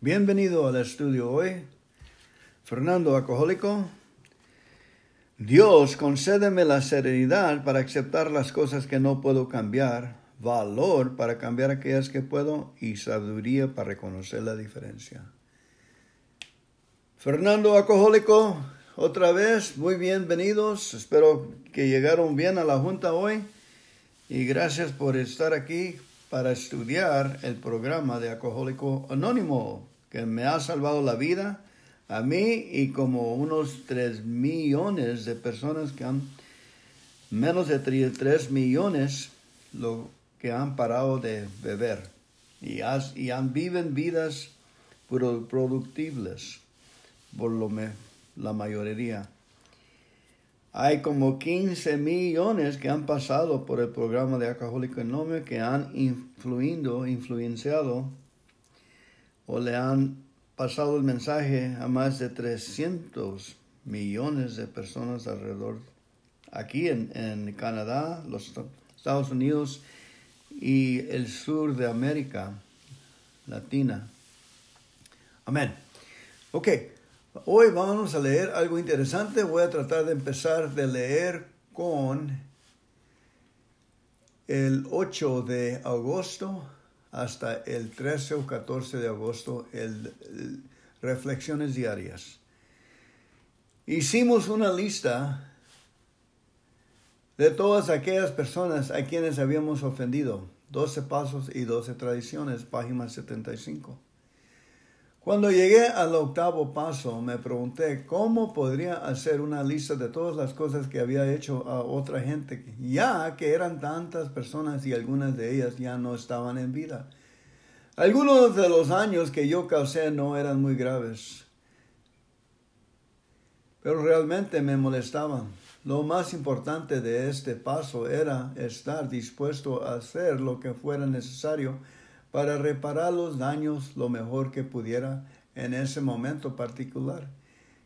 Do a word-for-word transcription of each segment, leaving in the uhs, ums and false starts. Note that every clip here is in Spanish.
Bienvenido al estudio hoy, Fernando Acojolico. Dios, concédeme la serenidad para aceptar las cosas que no puedo cambiar, valor para cambiar aquellas que puedo y sabiduría para reconocer la diferencia. Fernando Acojolico, otra vez, muy bienvenidos. Espero que llegaron bien a la junta hoy y gracias por estar aquí para estudiar el programa de Alcohólico Anónimo, que me ha salvado la vida a mí y como unos tres millones de personas que han, menos de tres millones, lo que han parado de beber y, has, y han, viven vidas productivas, por lo me, la mayoría. Hay como quince millones que han pasado por el programa de Alcohólicos Anónimos que han influido, influenciado o le han pasado el mensaje a más de trescientos millones de personas alrededor aquí en, en Canadá, los Estados Unidos y el sur de América Latina. Amén. Ok. Hoy vamos a leer algo interesante. Voy a tratar de empezar de leer con el ocho de agosto hasta el trece o catorce de agosto, el, el Reflexiones Diarias. Hicimos una lista de todas aquellas personas a quienes habíamos ofendido. doce pasos y doce tradiciones, página setenta y cinco. Cuando llegué al octavo paso, me pregunté cómo podría hacer una lista de todas las cosas que había hecho a otra gente, ya que eran tantas personas y algunas de ellas ya no estaban en vida. Algunos de los daños que yo causé no eran muy graves, pero realmente me molestaban. Lo más importante de este paso era estar dispuesto a hacer lo que fuera necesario para reparar los daños lo mejor que pudiera en ese momento particular.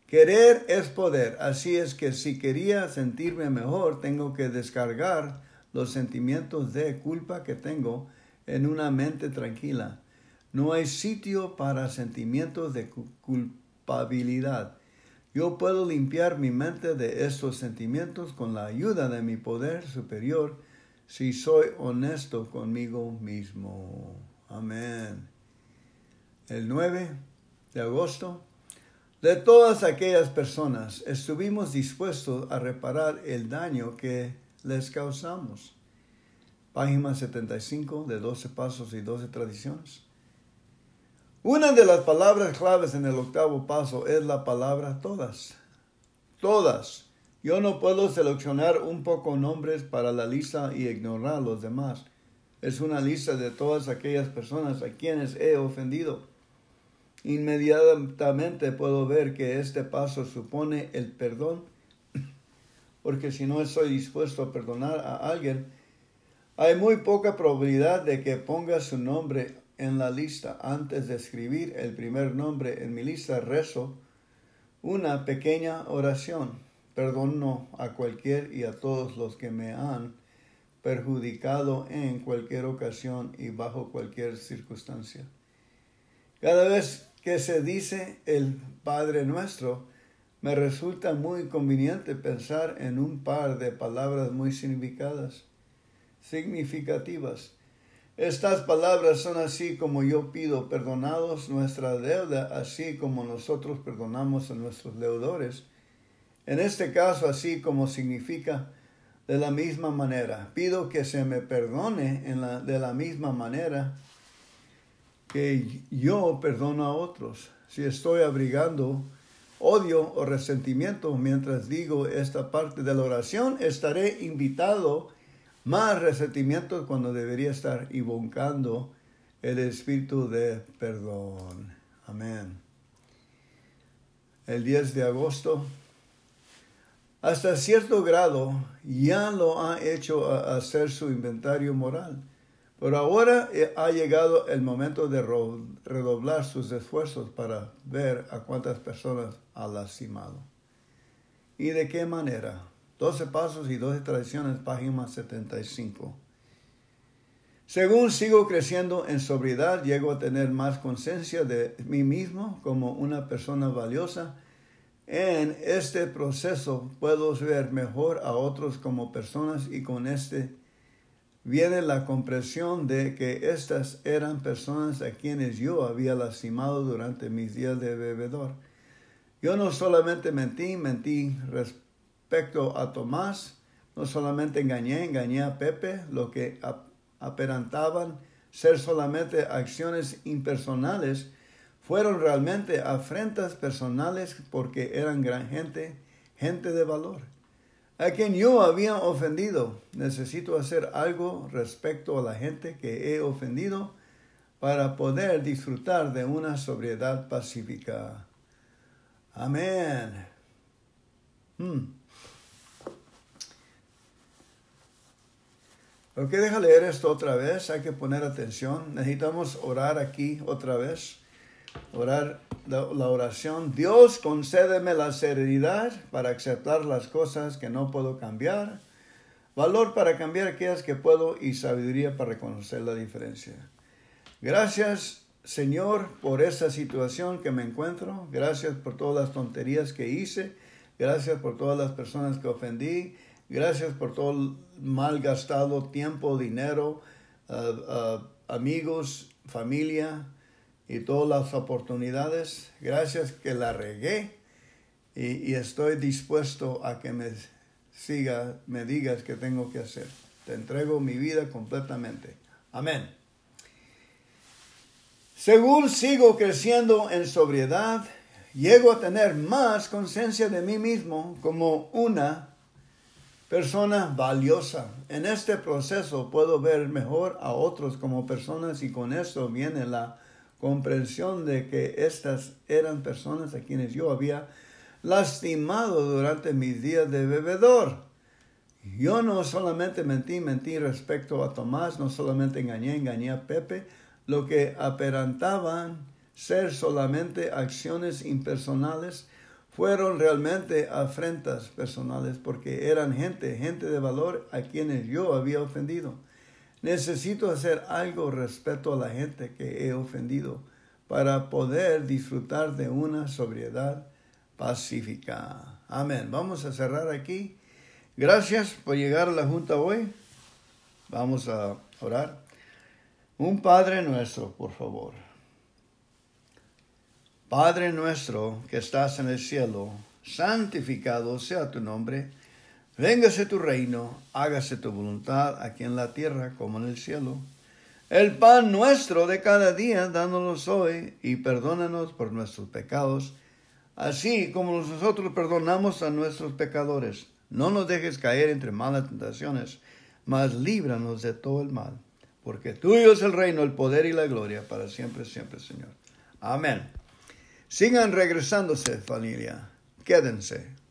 Querer es poder, así es que si quería sentirme mejor, tengo que descargar los sentimientos de culpa que tengo en una mente tranquila. No hay sitio para sentimientos de culpabilidad. Yo puedo limpiar mi mente de estos sentimientos con la ayuda de mi poder superior si soy honesto conmigo mismo. Amén. El nueve de agosto, de todas aquellas personas, estuvimos dispuestos a reparar el daño que les causamos. Página setenta y cinco de doce pasos y doce tradiciones. Una de las palabras claves en el octavo paso es la palabra todas. Todas. Yo no puedo seleccionar un poco nombres para la lista y ignorar a los demás. Es una lista de todas aquellas personas a quienes he ofendido. Inmediatamente puedo ver que este paso supone el perdón, porque si no estoy dispuesto a perdonar a alguien, hay muy poca probabilidad de que ponga su nombre en la lista. Antes de escribir el primer nombre en mi lista, rezo una pequeña oración. Perdono a cualquier y a todos los que me han perjudicado en cualquier ocasión y bajo cualquier circunstancia. Cada vez que se dice el Padre Nuestro, me resulta muy conveniente pensar en un par de palabras muy significativas. Estas palabras son: así como yo pido perdonados nuestra deuda, así como nosotros perdonamos a nuestros deudores. En este caso, así como significa de la misma manera. Pido que se me perdone en la, de la misma manera que yo perdono a otros. Si estoy abrigando odio o resentimiento mientras digo esta parte de la oración, estaré invitando más resentimiento cuando debería estar invocando el espíritu de perdón. Amén. El diez de agosto. Hasta cierto grado ya lo ha hecho a hacer su inventario moral, pero ahora ha llegado el momento de redoblar sus esfuerzos para ver a cuántas personas ha lastimado. ¿Y de qué manera? doce pasos y doce tradiciones, página setenta y cinco. Según sigo creciendo en sobriedad, llego a tener más conciencia de mí mismo como una persona valiosa. En este proceso puedo ver mejor a otros como personas y con este viene la comprensión de que estas eran personas a quienes yo había lastimado durante mis días de bebedor. Yo no solamente mentí, mentí respecto a Tomás, no solamente engañé, engañé a Pepe, lo que aparentaban ser solamente acciones impersonales, fueron realmente afrentas personales porque eran gran gente, gente de valor, a quien yo había ofendido. Necesito hacer algo respecto a la gente que he ofendido para poder disfrutar de una sobriedad pacífica. Amén. Hmm. Ok, deja leer esto otra vez, hay que poner atención. Necesitamos orar aquí otra vez. Orar la, la oración. Dios, concédeme la serenidad para aceptar las cosas que no puedo cambiar, valor para cambiar aquellas que puedo y sabiduría para reconocer la diferencia. Gracias, Señor, por esta situación que me encuentro. Gracias por todas las tonterías que hice. Gracias por todas las personas que ofendí. Gracias por todo el malgastado tiempo, dinero, uh, uh, amigos, familia y todas las oportunidades. Gracias que la regué y, y estoy dispuesto a que me, siga, me digas qué tengo que hacer. Te entrego mi vida completamente. Amén. Según sigo creciendo en sobriedad, llego a tener más conciencia de mí mismo como una persona valiosa. En este proceso puedo ver mejor a otros como personas y con esto viene la comprensión de que estas eran personas a quienes yo había lastimado durante mis días de bebedor. Yo no solamente mentí, mentí respecto a Tomás, no solamente engañé, engañé a Pepe, lo que aparentaban ser solamente acciones impersonales, fueron realmente afrentas personales porque eran gente, gente de valor a quienes yo había ofendido. Necesito hacer algo respecto a la gente que he ofendido para poder disfrutar de una sobriedad pacífica. Amén. Vamos a cerrar aquí. Gracias por llegar a la junta hoy. Vamos a orar. Un Padre nuestro, por favor. Padre nuestro que estás en el cielo, santificado sea tu nombre. Véngase tu reino, hágase tu voluntad aquí en la tierra como en el cielo. El pan nuestro de cada día, dános hoy y perdónanos por nuestros pecados, así como nosotros perdonamos a nuestros pecadores. No nos dejes caer entre malas tentaciones, mas líbranos de todo el mal, porque tuyo es el reino, el poder y la gloria para siempre, siempre, Señor. Amén. Sigan regresándose, familia. Quédense.